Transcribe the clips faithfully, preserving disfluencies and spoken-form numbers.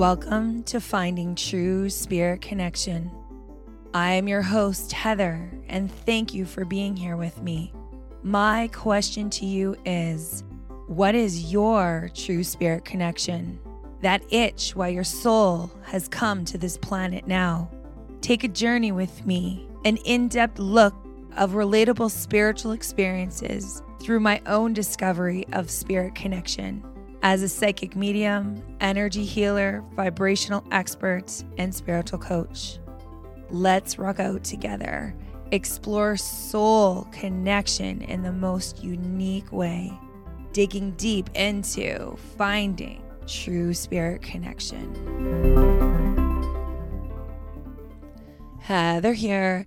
Welcome to Finding True Spirit Connection. I am your host, Heather, and thank you for being here with me. My question to you is, what is your true spirit connection? That itch why your soul has come to this planet now. Take a journey with me, an in-depth look of relatable spiritual experiences through my own discovery of spirit connection as a psychic medium, energy healer, vibrational expert, and spiritual coach. Let's rock out together. Explore soul connection in the most unique way, digging deep into finding true spirit connection. Heather here.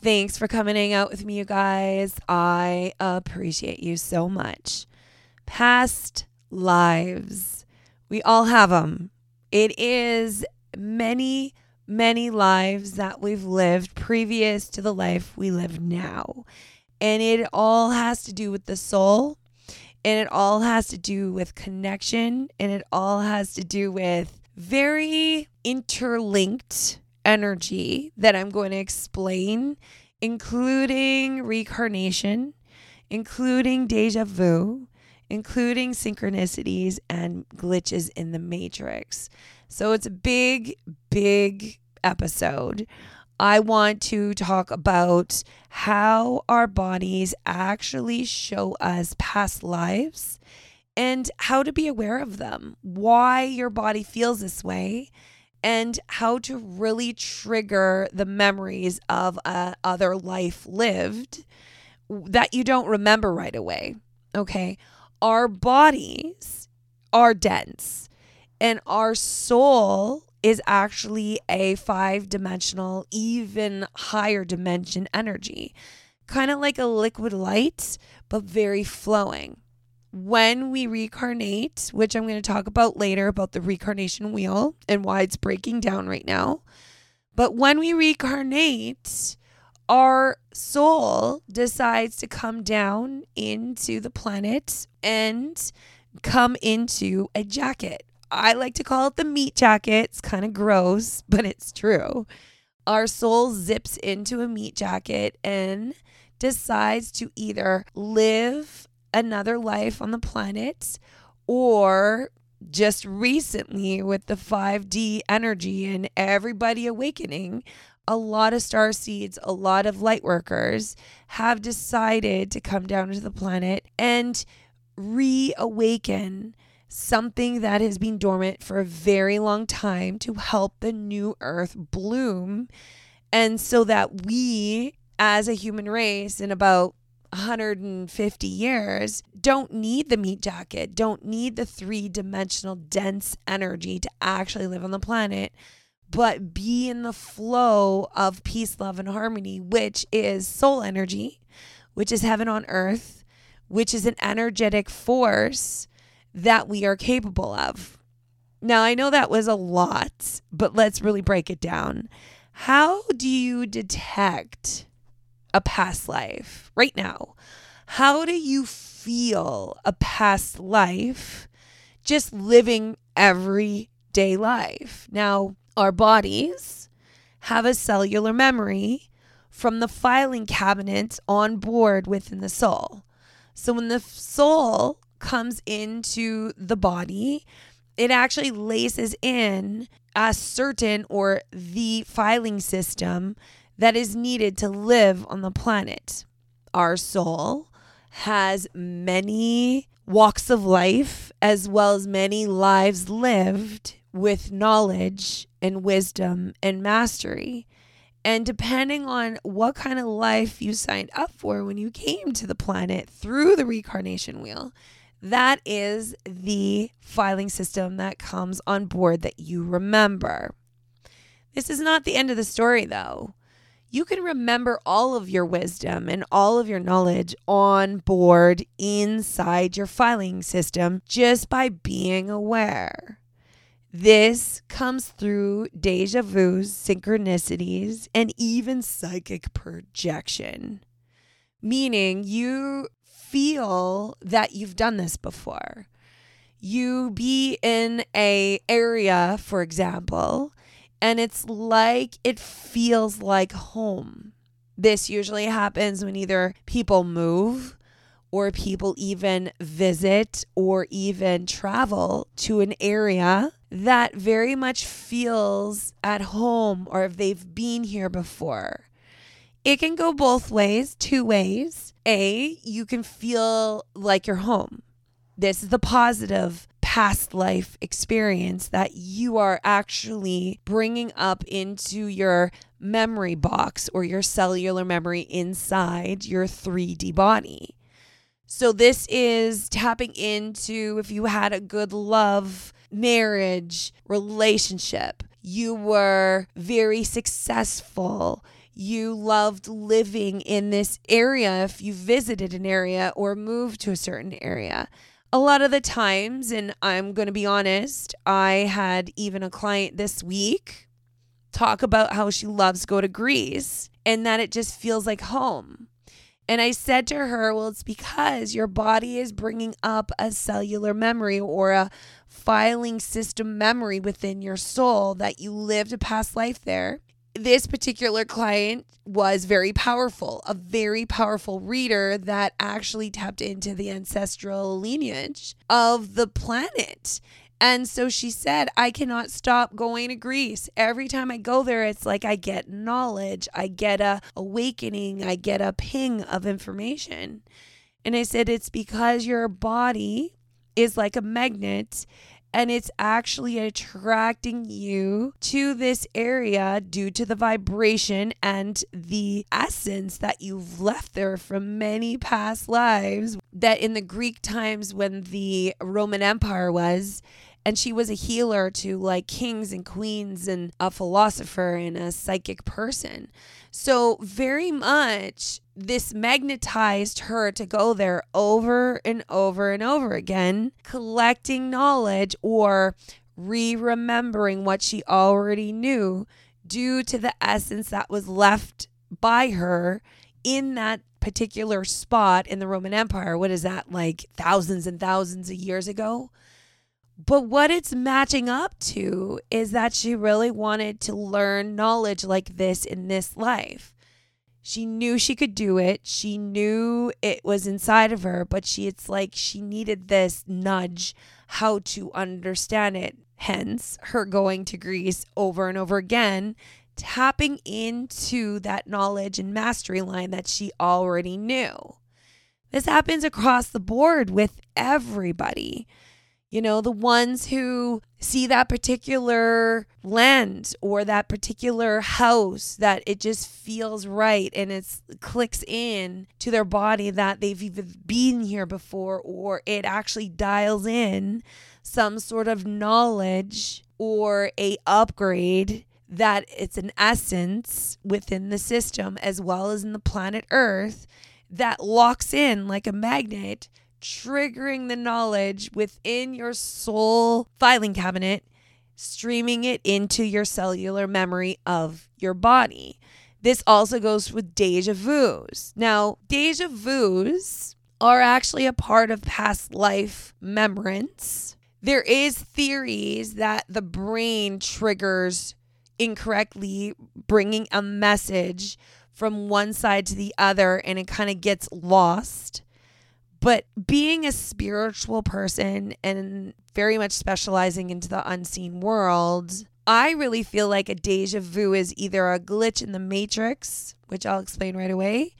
Thanks for coming out with me, you guys. I appreciate you so much. Past lives. We all have them. It is many many lives that we've lived previous to the life we live now. And it all has to do with the soul, and it all has to do with connection, and it all has to do with very interlinked energy that I'm going to explain, including reincarnation, including deja vu, including synchronicities and glitches in the matrix. So it's a big, big episode. I want to talk about how our bodies actually show us past lives and how to be aware of them, why your body feels this way, and how to really trigger the memories of a other life lived that you don't remember right away, okay? Our bodies are dense. And our soul is actually a five-dimensional, even higher dimension energy, kind of like a liquid light, but very flowing. When we reincarnate, which I'm going to talk about later about the reincarnation wheel and why it's breaking down right now. But when we reincarnate, our soul decides to come down into the planet and come into a jacket. I like to call it the meat jacket. It's kind of gross, but it's true. Our soul zips into a meat jacket and decides to either live another life on the planet or just recently with the five D energy and everybody awakening, a lot of star seeds, a lot of light workers have decided to come down to the planet and reawaken something that has been dormant for a very long time to help the new earth bloom. And so that we, as a human race in about one hundred fifty years, don't need the meat jacket, don't need the three-dimensional dense energy to actually live on the planet, but be in the flow of peace, love, and harmony, which is soul energy, which is heaven on earth, which is an energetic force that we are capable of. Now, I know that was a lot, but let's really break it down. How do you detect a past life right now? How do you feel a past life just living everyday life? Now, our bodies have a cellular memory from the filing cabinets on board within the soul. So when the soul comes into the body, it actually laces in a certain or the filing system that is needed to live on the planet. Our soul has many walks of life as well as many lives lived with knowledge and wisdom and mastery. And depending on what kind of life you signed up for when you came to the planet through the reincarnation wheel, that is the filing system that comes on board that you remember. This is not the end of the story, though. You can remember all of your wisdom and all of your knowledge on board inside your filing system just by being aware. This comes through deja vu, synchronicities, and even psychic projection, meaning you feel that you've done this before. you be in a area, for example, and it's like it feels like home. This usually happens when either people move or people even visit or even travel to an area that very much feels at home, or if they've been here before. It can go both ways, two ways. A, you can feel like you're home. This is the positive past life experience that you are actually bringing up into your memory box or your cellular memory inside your three D body. So this is tapping into, if you had a good love, marriage, relationship, you were very successful, you loved living in this area if you visited an area or moved to a certain area. A lot of the times, and I'm going to be honest, I had even a client this week talk about how she loves to go to Greece and that it just feels like home. And I said to her, well, it's because your body is bringing up a cellular memory or a filing system memory within your soul that you lived a past life there. This particular client was very powerful, a very powerful reader that actually tapped into the ancestral lineage of the planet. And so she said, I cannot stop going to Greece. Every time I go there, it's like I get knowledge, I get a awakening, I get a ping of information. And I said, it's because your body is like a magnet, and it's actually attracting you to this area due to the vibration and the essence that you've left there from many past lives. That in the Greek times when the Roman Empire was, and she was a healer to like kings and queens and a philosopher and a psychic person. So very much this magnetized her to go there over and over and over again, collecting knowledge or re-remembering what she already knew due to the essence that was left by her in that particular spot in the Roman Empire. What is that, like thousands and thousands of years ago? But what it's matching up to is that she really wanted to learn knowledge like this in this life. She knew she could do it. She knew it was inside of her, but she it's like she needed this nudge how to understand it. Hence, her going to Greece over and over again, tapping into that knowledge and mastery line that she already knew. This happens across the board with everybody. You know, the ones who see that particular land or that particular house that it just feels right and it clicks in to their body that they've even been here before, or it actually dials in some sort of knowledge or a upgrade that it's an essence within the system as well as in the planet Earth that locks in like a magnet, triggering the knowledge within your soul filing cabinet, streaming it into your cellular memory of your body. This also goes with deja vus. Now, deja vus are actually a part of past life remembrance. There is theories that the brain triggers incorrectly, bringing a message from one side to the other, and it kind of gets lost. But being a spiritual person and very much specializing into the unseen world, I really feel like a deja vu is either a glitch in the matrix, which I'll explain right away,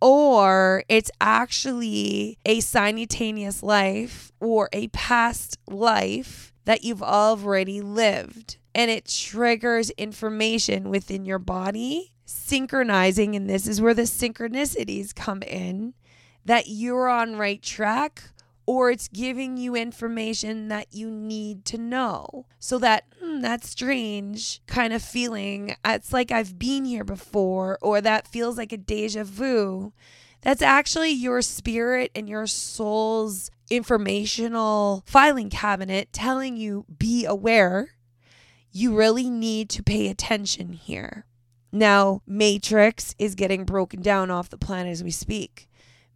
or it's actually a simultaneous life or a past life that you've already lived. And it triggers information within your body, synchronizing, and this is where the synchronicities come in, that you're on right track, or it's giving you information that you need to know. So that, mm, that strange kind of feeling, it's like I've been here before, or that feels like a deja vu. That's actually your spirit and your soul's informational filing cabinet telling you, be aware, you really need to pay attention here. Now, Matrix is getting broken down off the planet as we speak.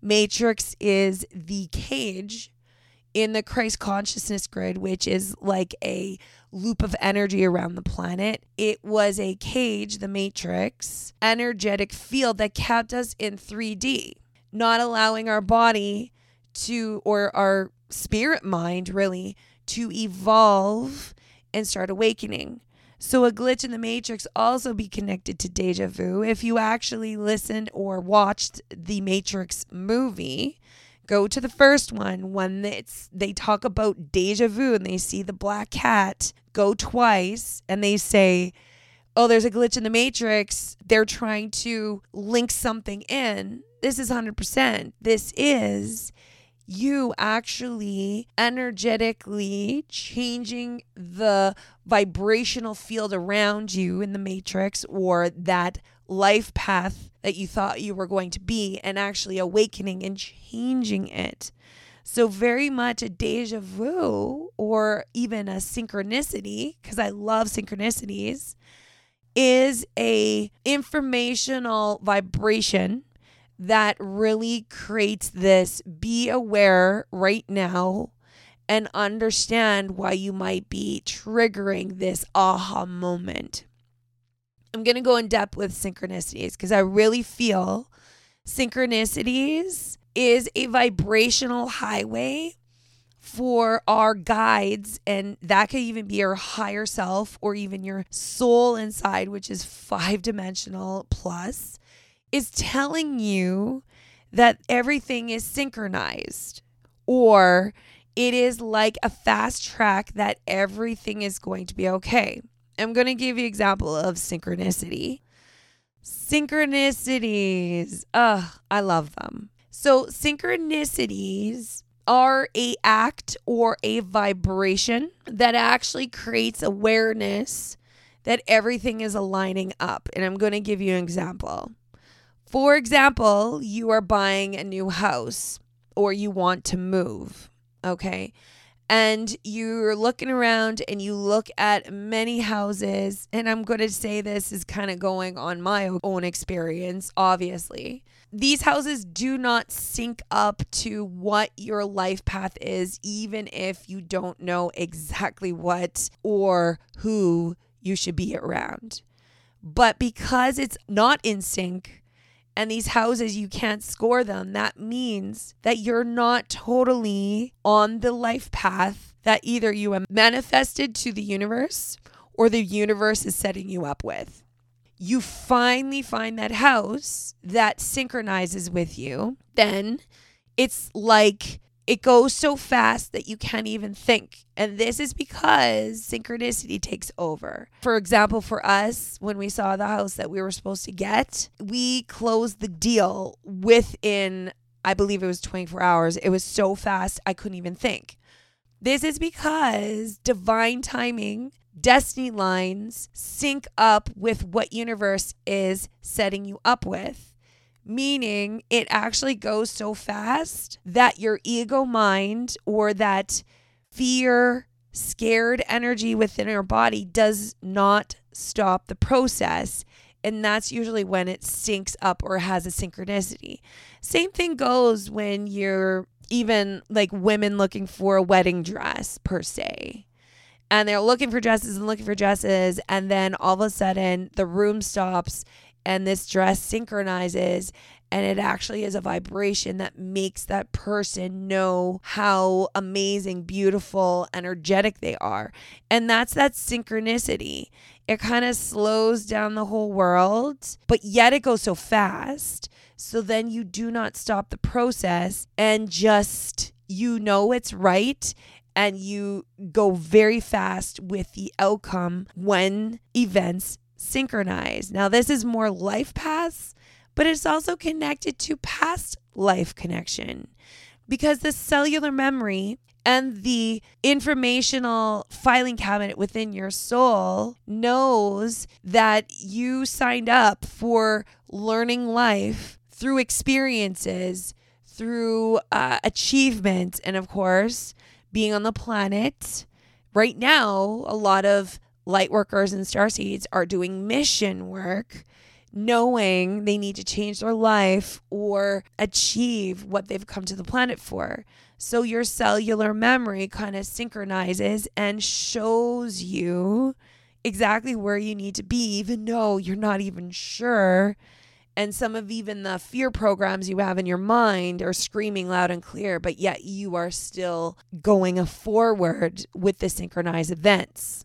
Matrix is the cage in the Christ consciousness grid, which is like a loop of energy around the planet, it was a cage, the matrix, energetic field that kept us in three D, not allowing our body to, or our spirit mind really, to evolve and start awakening. So a glitch in the matrix also be connected to deja vu. If you actually listened or watched the Matrix movie, go to the first one when it's, they talk about deja vu and they see the black cat go twice and they say, oh, there's a glitch in the matrix. They're trying to link something in. This is one hundred percent. This is you actually energetically changing the vibrational field around you in the matrix or that life path that you thought you were going to be, and actually awakening and changing it. So very much a deja vu, or even a synchronicity, because I love synchronicities, is a informational vibration that really creates this be aware right now and understand why you might be triggering this aha moment. I'm going to go in depth with synchronicities because I really feel synchronicities is a vibrational highway for our guides. And that could even be your higher self or even your soul inside, which is five dimensional plus, is telling you that everything is synchronized, or it is like a fast track that everything is going to be okay. I'm going to give you an example of synchronicity. Synchronicities. Ugh, I love them. So synchronicities are a act or a vibration that actually creates awareness that everything is aligning up. And I'm going to give you an example. For example, you are buying a new house or you want to move, okay? And you're looking around and you look at many houses, and I'm going to say this is kind of going on my own experience, obviously. These houses do not sync up to what your life path is, even if you don't know exactly what or who you should be around. But because it's not in sync, and these houses, you can't score them, that means that you're not totally on the life path that either you have manifested to the universe or the universe is setting you up with. You finally find that house that synchronizes with you. Then it's like it goes so fast that you can't even think. And this is because synchronicity takes over. For example, for us, when we saw the house that we were supposed to get, we closed the deal within, I believe it was twenty-four hours. It was so fast, I couldn't even think. This is because divine timing, destiny lines sync up with what universe is setting you up with. Meaning it actually goes so fast that your ego mind or that fear, scared energy within your body does not stop the process. And that's usually when it syncs up or has a synchronicity. Same thing goes when you're even like women looking for a wedding dress per se. And they're looking for dresses and looking for dresses. And then all of a sudden the room stops and this dress synchronizes, and it actually is a vibration that makes that person know how amazing, beautiful, energetic they are. And that's that synchronicity. It kind of slows down the whole world, but yet it goes so fast. So then you do not stop the process, and just, you know, it's right. And you go very fast with the outcome when events synchronize. Now, this is more life paths, but it's also connected to past life connection, because the cellular memory and the informational filing cabinet within your soul knows that you signed up for learning life through experiences, through uh, achievements, and of course, being on the planet. Right now, a lot of light workers and starseeds are doing mission work, knowing they need to change their life or achieve what they've come to the planet for. So your cellular memory kind of synchronizes and shows you exactly where you need to be, even though you're not even sure. And some of even the fear programs you have in your mind are screaming loud and clear, but yet you are still going forward with the synchronized events.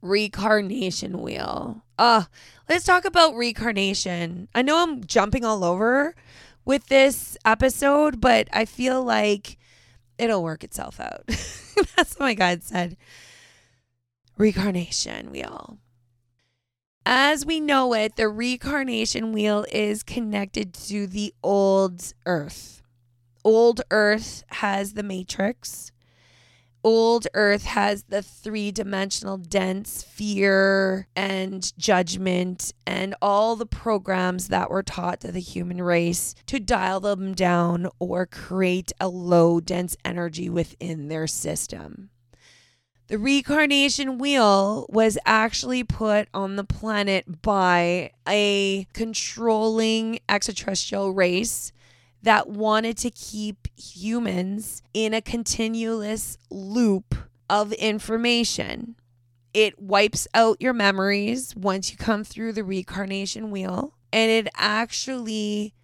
Reincarnation wheel. Uh, let's talk about reincarnation. I know I'm jumping all over with this episode, but I feel like it'll work itself out. That's what my guide said. Reincarnation wheel. As we know it, the reincarnation wheel is connected to the old earth. Old earth has the matrix. Old earth has the three-dimensional dense fear and judgment and all the programs that were taught to the human race to dial them down or create a low dense energy within their system. The reincarnation wheel was actually put on the planet by a controlling extraterrestrial race that wanted to keep humans in a continuous loop of information. It wipes out your memories once you come through the reincarnation wheel, and it actually,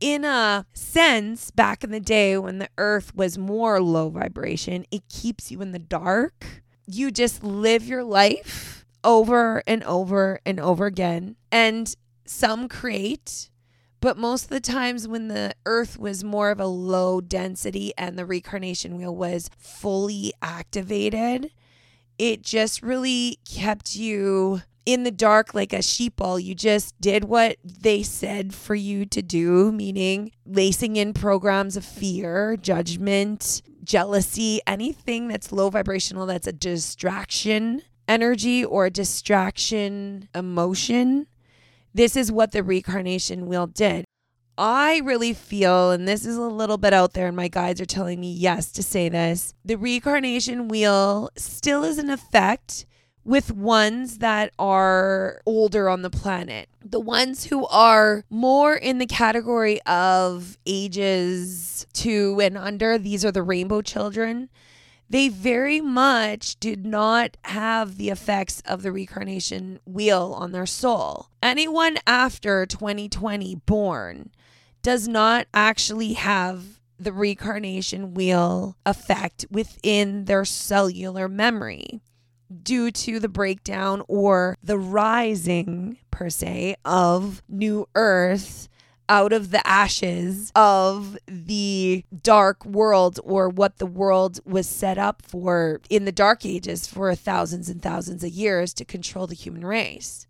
in a sense, back in the day when the earth was more low vibration, it keeps you in the dark. You just live your life over and over and over again. And some create, but most of the times when the earth was more of a low density and the reincarnation wheel was fully activated, it just really kept you in the dark like a sheeple. You just did what they said for you to do, meaning lacing in programs of fear, judgment, jealousy, anything that's low vibrational, that's a distraction energy or a distraction emotion. This is what the reincarnation wheel did. I really feel, and this is a little bit out there and my guides are telling me yes to say this, the reincarnation wheel still is in effect with ones that are older on the planet. The ones who are more in the category of ages two and under, these are the rainbow children, they very much did not have the effects of the reincarnation wheel on their soul. Anyone after twenty twenty born does not actually have the reincarnation wheel effect within their cellular memory, due to the breakdown or the rising, per se, of New Earth out of the ashes of the dark world, or what the world was set up for in the dark ages for thousands and thousands of years to control the human race.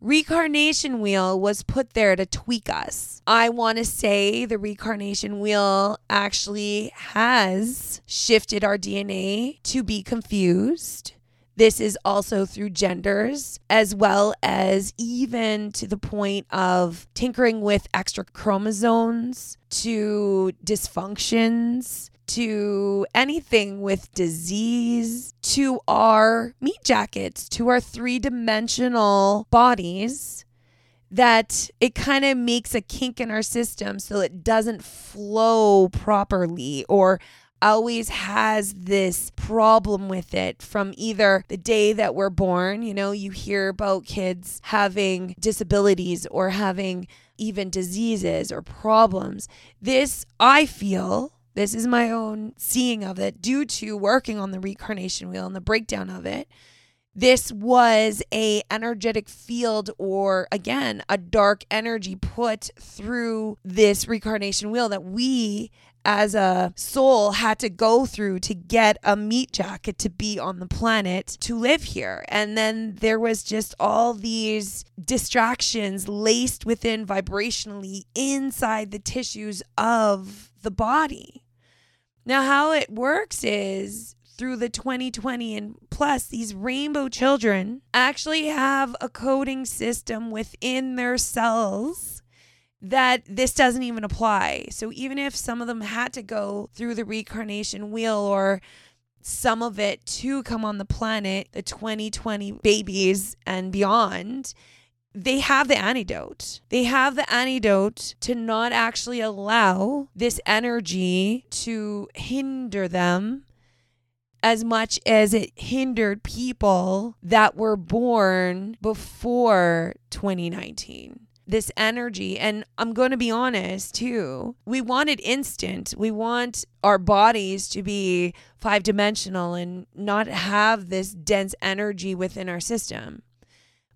Reincarnation wheel was put there to tweak us. I want to say the reincarnation wheel actually has shifted our D N A to be confused. This is also through genders, as well as even to the point of tinkering with extra chromosomes, to dysfunctions, to anything with disease, to our meat jackets, to our three-dimensional bodies, that it kind of makes a kink in our system so it doesn't flow properly or always has this problem with it from either the day that we're born. You know, you hear about kids having disabilities or having even diseases or problems. This, I feel, this is my own seeing of it due to working on the reincarnation wheel and the breakdown of it. This was a energetic field, or again, a dark energy put through this reincarnation wheel that we as a soul had to go through to get a meat jacket to be on the planet to live here. And then there was just all these distractions laced within vibrationally inside the tissues of the body. Now, how it works is through the twenty twenty and plus, these rainbow children actually have a coding system within their cells that this doesn't even apply. So even if some of them had to go through the reincarnation wheel or some of it to come on the planet, the twenty twenty babies and beyond, They have the antidote. They have the antidote to not actually allow this energy to hinder them as much as it hindered people that were born before twenty nineteen. This energy, and I'm going to be honest too, we want it instant. We want our bodies to be five-dimensional and not have this dense energy within our system.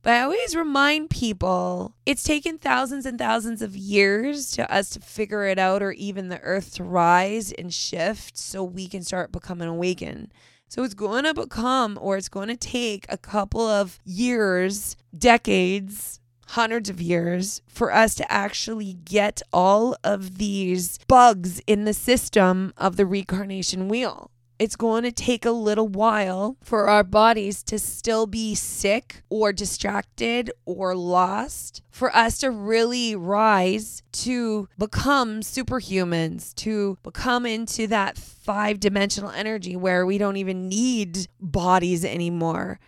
But I always remind people, it's taken thousands and thousands of years to us to figure it out, or even the earth to rise and shift so we can start becoming awakened. So it's going to become, or it's going to take a couple of years, decades, hundreds of years for us to actually get all of these bugs in the system of the reincarnation wheel. It's going to take a little while for our bodies to still be sick or distracted or lost, for us to really rise to become superhumans, to become into that five-dimensional energy where we don't even need bodies anymore.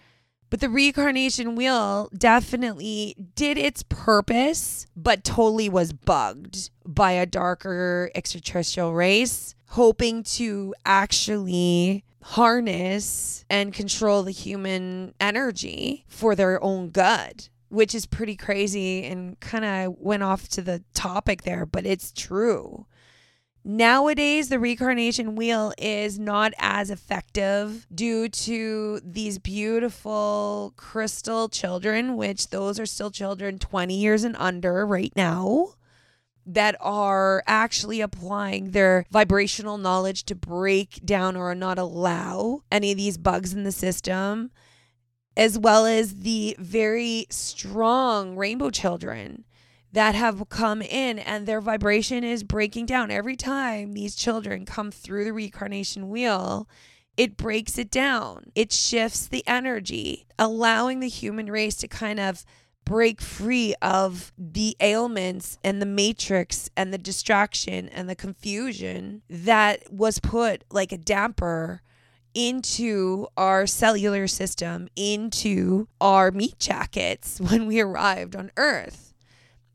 But the reincarnation wheel definitely did its purpose, but totally was bugged by a darker extraterrestrial race, hoping to actually harness and control the human energy for their own good, which is pretty crazy and kind of went off to the topic there, but it's true. Nowadays, the reincarnation wheel is not as effective due to these beautiful crystal children, which those are still children twenty years and under right now, that are actually applying their vibrational knowledge to break down or not allow any of these bugs in the system, as well as the very strong rainbow children that have come in, and their vibration is breaking down. Every time these children come through the reincarnation wheel, it breaks it down. It shifts the energy, allowing the human race to kind of break free of the ailments and the matrix and the distraction and the confusion that was put like a damper into our cellular system, into our meat jackets when we arrived on Earth.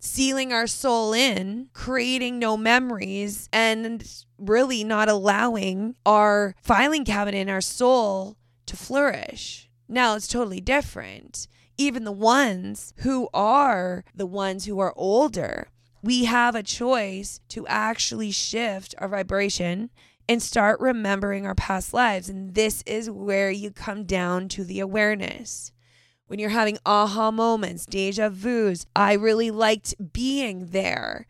Sealing our soul in, creating no memories, and really not allowing our filing cabinet in our soul to flourish. Now it's totally different. Even the ones who are the ones who are older, we have a choice to actually shift our vibration and start remembering our past lives. And this is where you come down to the awareness. When you're having aha moments, deja vus, I really liked being there.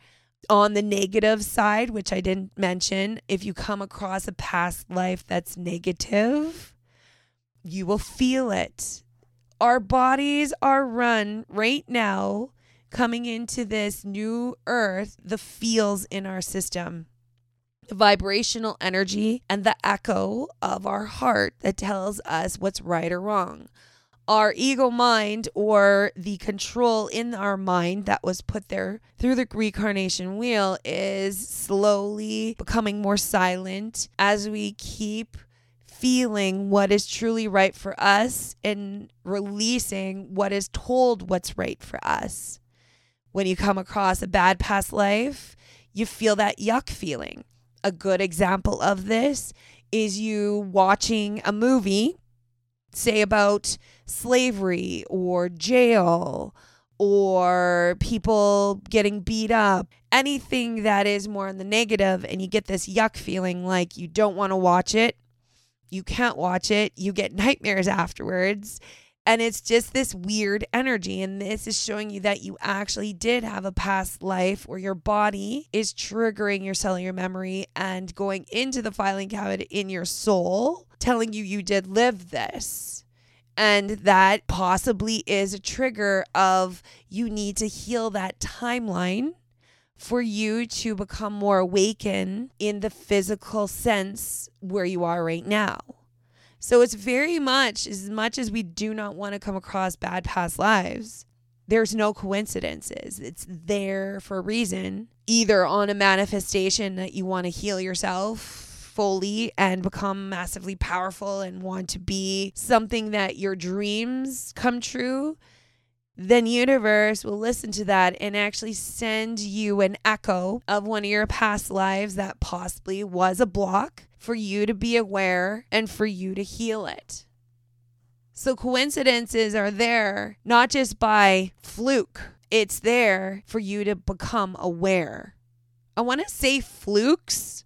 On the negative side, which I didn't mention, if you come across a past life that's negative, you will feel it. Our bodies are run right now, coming into this new earth, the feels in our system, the vibrational energy and the echo of our heart that tells us what's right or wrong. Our ego mind, or the control in our mind that was put there through the reincarnation wheel, is slowly becoming more silent as we keep feeling what is truly right for us and releasing what is told what's right for us. When you come across a bad past life, you feel that yuck feeling. A good example of this is you watching a movie, say about slavery or jail or people getting beat up, anything that is more in the negative, and you get this yuck feeling like you don't want to watch it, you can't watch it, you get nightmares afterwards, and it's just this weird energy. And this is showing you that you actually did have a past life, or your body is triggering your cellular memory and going into the filing cabinet in your soul, telling you you did live this, and that possibly is a trigger of you need to heal that timeline for you to become more awakened in the physical sense where you are right now. So it's very much, as much as we do not want to come across bad past lives, there's no coincidences. It's there for a reason, either on a manifestation that you want to heal yourself fully and become massively powerful and want to be something that your dreams come true. then universe will listen to that and actually send you an echo of one of your past lives that possibly was a block for you to be aware and for you to heal it. So coincidences are there not just by fluke. It's there for you to become aware. I want to say flukes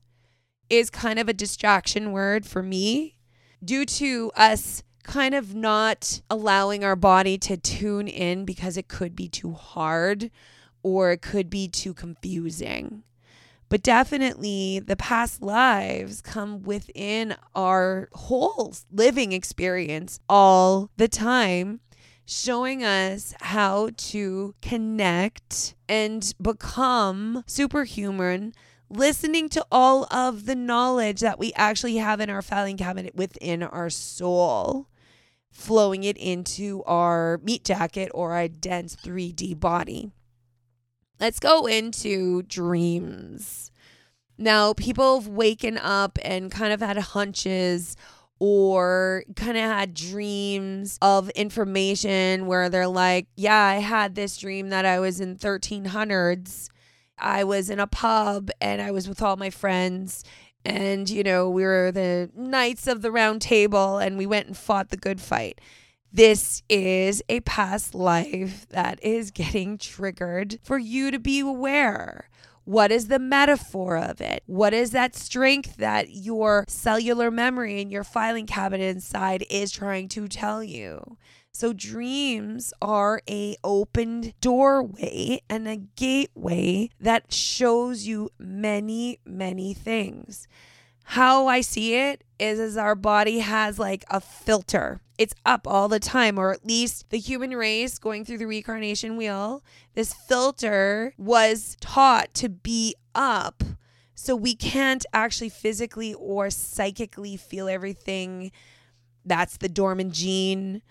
is kind of a distraction word for me due to us kind of not allowing our body to tune in because it could be too hard or it could be too confusing. But definitely the past lives come within our whole living experience all the time, showing us how to connect and become superhuman, listening to all of the knowledge that we actually have in our filing cabinet within our soul, flowing it into our meat jacket or our dense three D body. Let's go into dreams. Now, people have waken up and kind of had hunches or kind of had dreams of information where they're like, yeah, I had this dream that I was in thirteen hundreds. I was in a pub and I was with all my friends. And, you know, we were the knights of the round table and we went and fought the good fight. This is a past life that is getting triggered for you to be aware. What is the metaphor of it? What is that strength that your cellular memory and your filing cabinet inside is trying to tell you? So dreams are a opened doorway and a gateway that shows you many, many things. How I see it is as our body has like a filter. It's up all the time, or at least the human race going through the reincarnation wheel. This filter was taught to be up, so we can't actually physically or psychically feel everything. That's the dormant gene.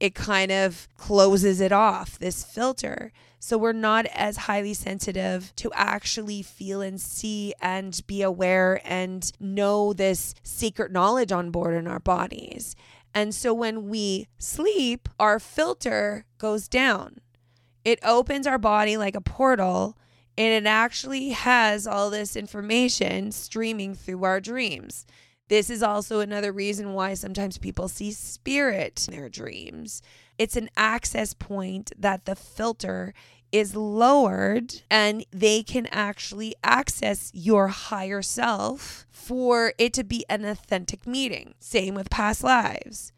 It kind of closes it off, this filter. So we're not as highly sensitive to actually feel and see and be aware and know this secret knowledge on board in our bodies. And so when we sleep, our filter goes down. It opens our body like a portal, and it actually has all this information streaming through our dreams. This is also another reason why sometimes people see spirit in their dreams. It's an access point that the filter is lowered and they can actually access your higher self for it to be an authentic meeting. Same with past lives.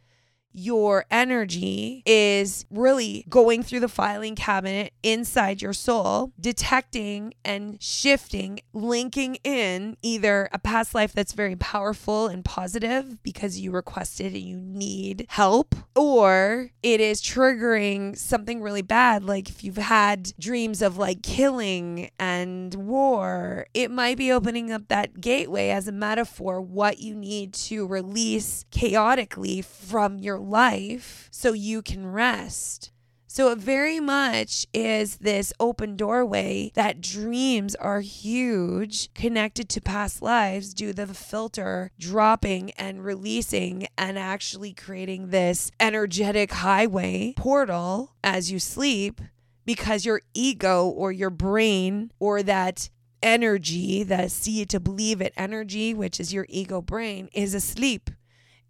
Your energy is really going through the filing cabinet inside your soul, detecting and shifting, linking in either a past life that's very powerful and positive because you requested and you need help, or it is triggering something really bad. Like if you've had dreams of like killing and war, it might be opening up that gateway as a metaphor, what you need to release chaotically from your life so you can rest. So it very much is this open doorway that dreams are huge, connected to past lives due to the filter dropping and releasing and actually creating this energetic highway portal as you sleep, because your ego or your brain or that energy, that see it to believe it energy, which is your ego brain, is asleep.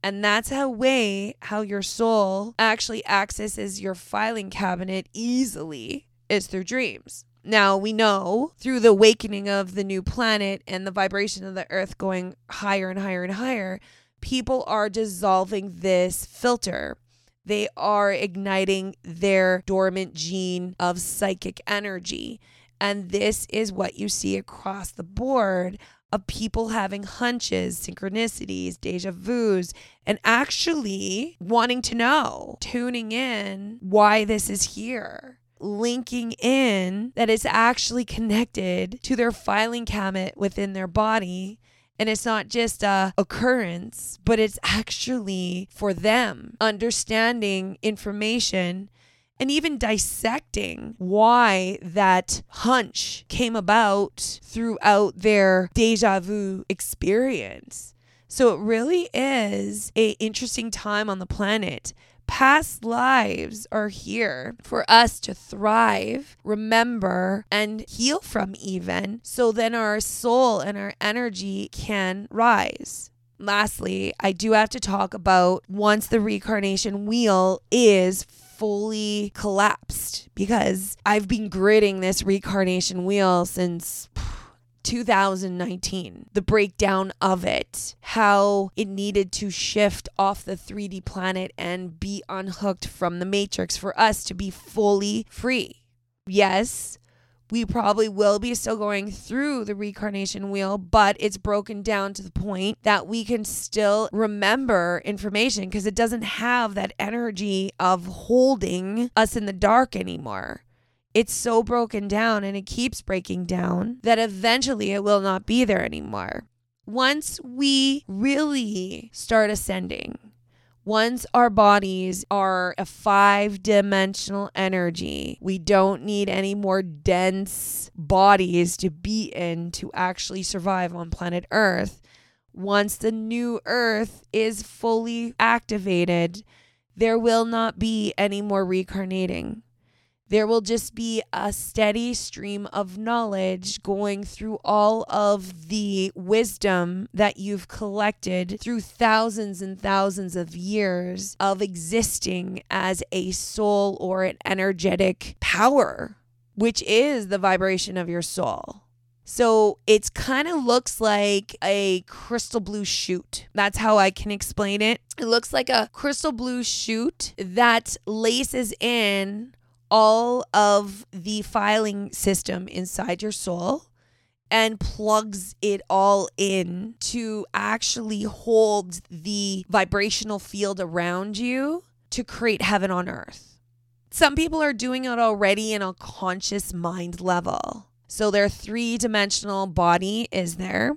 And that's how way how your soul actually accesses your filing cabinet easily is through dreams. Now, we know through the awakening of the new planet and the vibration of the earth going higher and higher and higher, people are dissolving this filter. They are igniting their dormant gene of psychic energy. And this is what you see across the board of people having hunches, synchronicities, deja vus, and actually wanting to know, tuning in why this is here, linking in that it's actually connected to their filing cabinet within their body. And it's not just a occurrence, but it's actually for them understanding information and even dissecting why that hunch came about throughout their deja vu experience. So it really is an interesting time on the planet. past lives are here for us to thrive, remember, and heal from even, so then our soul and our energy can rise. Lastly, I do have to talk about once the reincarnation wheel is fully collapsed, because I've been gritting this reincarnation wheel since two thousand nineteen, the breakdown of it, how it needed to shift off the three D planet and be unhooked from the matrix for us to be fully free. Yes, we probably will be still going through the reincarnation wheel, but it's broken down to the point that we can still remember information because it doesn't have that energy of holding us in the dark anymore. It's so broken down and it keeps breaking down that eventually it will not be there anymore. Once we really start ascending, once our bodies are a five-dimensional energy, we don't need any more dense bodies to be in to actually survive on planet Earth. Once the new Earth is fully activated, there will not be any more reincarnating. There will just be a steady stream of knowledge going through all of the wisdom that you've collected through thousands and thousands of years of existing as a soul or an energetic power, which is the vibration of your soul. So it kind of looks like a crystal blue shoot. That's how I can explain it. It looks like a crystal blue shoot that laces in all of the filing system inside your soul and plugs it all in to actually hold the vibrational field around you to create heaven on earth. Some people are doing it already in a conscious mind level. So their three-dimensional body is there.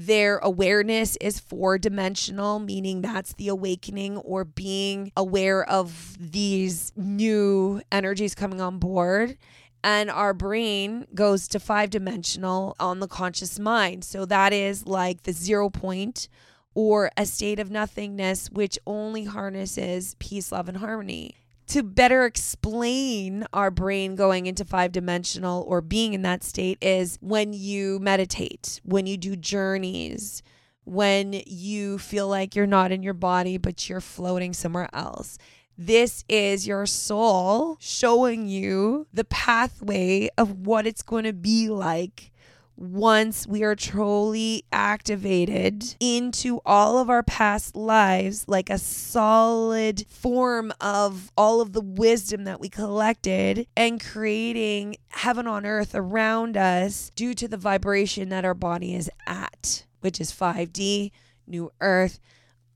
Their awareness is four-dimensional, meaning that's the awakening or being aware of these new energies coming on board. And our brain goes to five-dimensional on the conscious mind. So that is like the zero point or a state of nothingness, which only harnesses peace, love, and harmony. To better explain our brain going into five-dimensional or being in that state is when you meditate, when you do journeys, when you feel like you're not in your body, but you're floating somewhere else. This is your soul showing you the pathway of what it's going to be like once we are truly activated into all of our past lives, like a solid form of all of the wisdom that we collected and creating heaven on earth around us due to the vibration that our body is at, which is five D, new earth.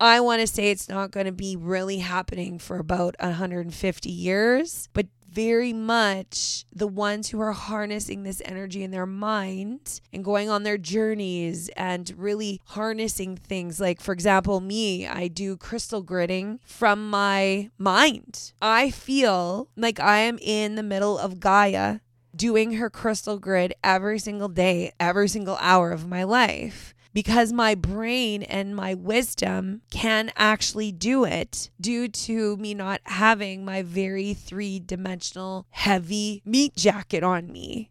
I want to say it's not going to be really happening for about one hundred fifty years, but very much the ones who are harnessing this energy in their mind and going on their journeys and really harnessing things. Like, for example, me, I do crystal gritting from my mind. I feel like I am in the middle of Gaia doing her crystal grid every single day, every single hour of my life, because my brain and my wisdom can actually do it due to me not having my very three-dimensional heavy meat jacket on me.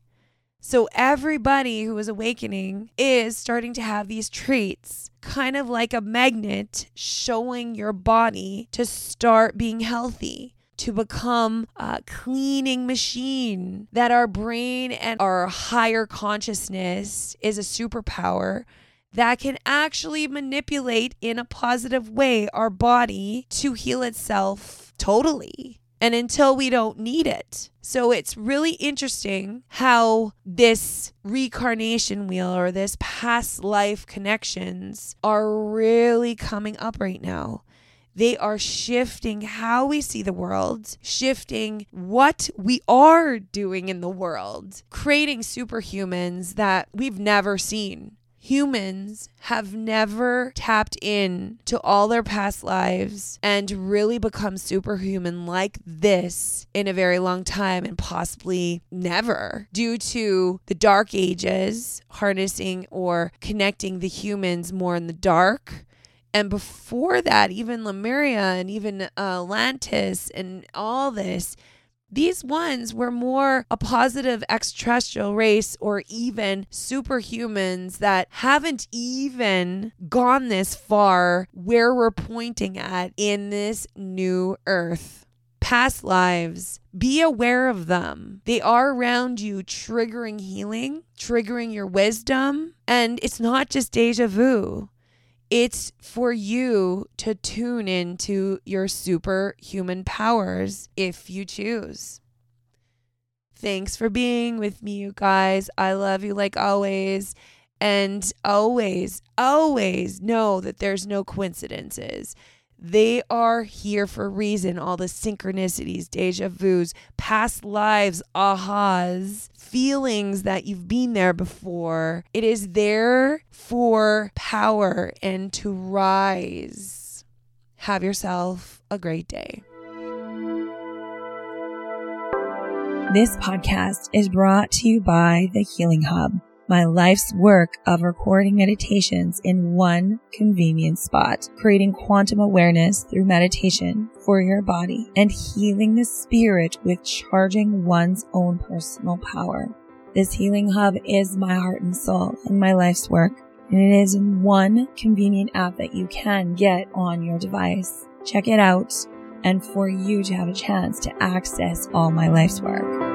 So everybody who is awakening is starting to have these traits, kind of like a magnet showing your body to start being healthy, to become a cleaning machine, that our brain and our higher consciousness is a superpower that can actually manipulate in a positive way our body to heal itself totally and until we don't need it. So it's really interesting how this reincarnation wheel or this past life connections are really coming up right now. They are shifting how we see the world, shifting what we are doing in the world, creating superhumans that we've never seen. Humans have never tapped in to all their past lives and really become superhuman like this in a very long time, and possibly never, due to the dark ages harnessing or connecting the humans more in the dark And before that, even Lemuria and even uh, Lantis and all this, these ones were more a positive extraterrestrial race or even superhumans that haven't even gone this far where we're pointing at in this new earth. Past lives, be aware of them. They are around you, triggering healing, triggering your wisdom. And it's not just deja vu. It's for you to tune into your superhuman powers if you choose. Thanks for being with me, you guys. I love you like always. And always, always know that there's no coincidences. They are here for a reason. All the synchronicities, deja vus, past lives, ahas, feelings that you've been there before. It is there for power and to rise. Have yourself a great day. This podcast is brought to you by The Healing Hub, my life's work of recording meditations in one convenient spot, creating quantum awareness through meditation for your body, and healing the spirit with charging one's own personal power. This Healing Hub is my heart and soul and my life's work, and it is in one convenient app that you can get on your device. Check it out, and for you to have a chance to access all my life's work.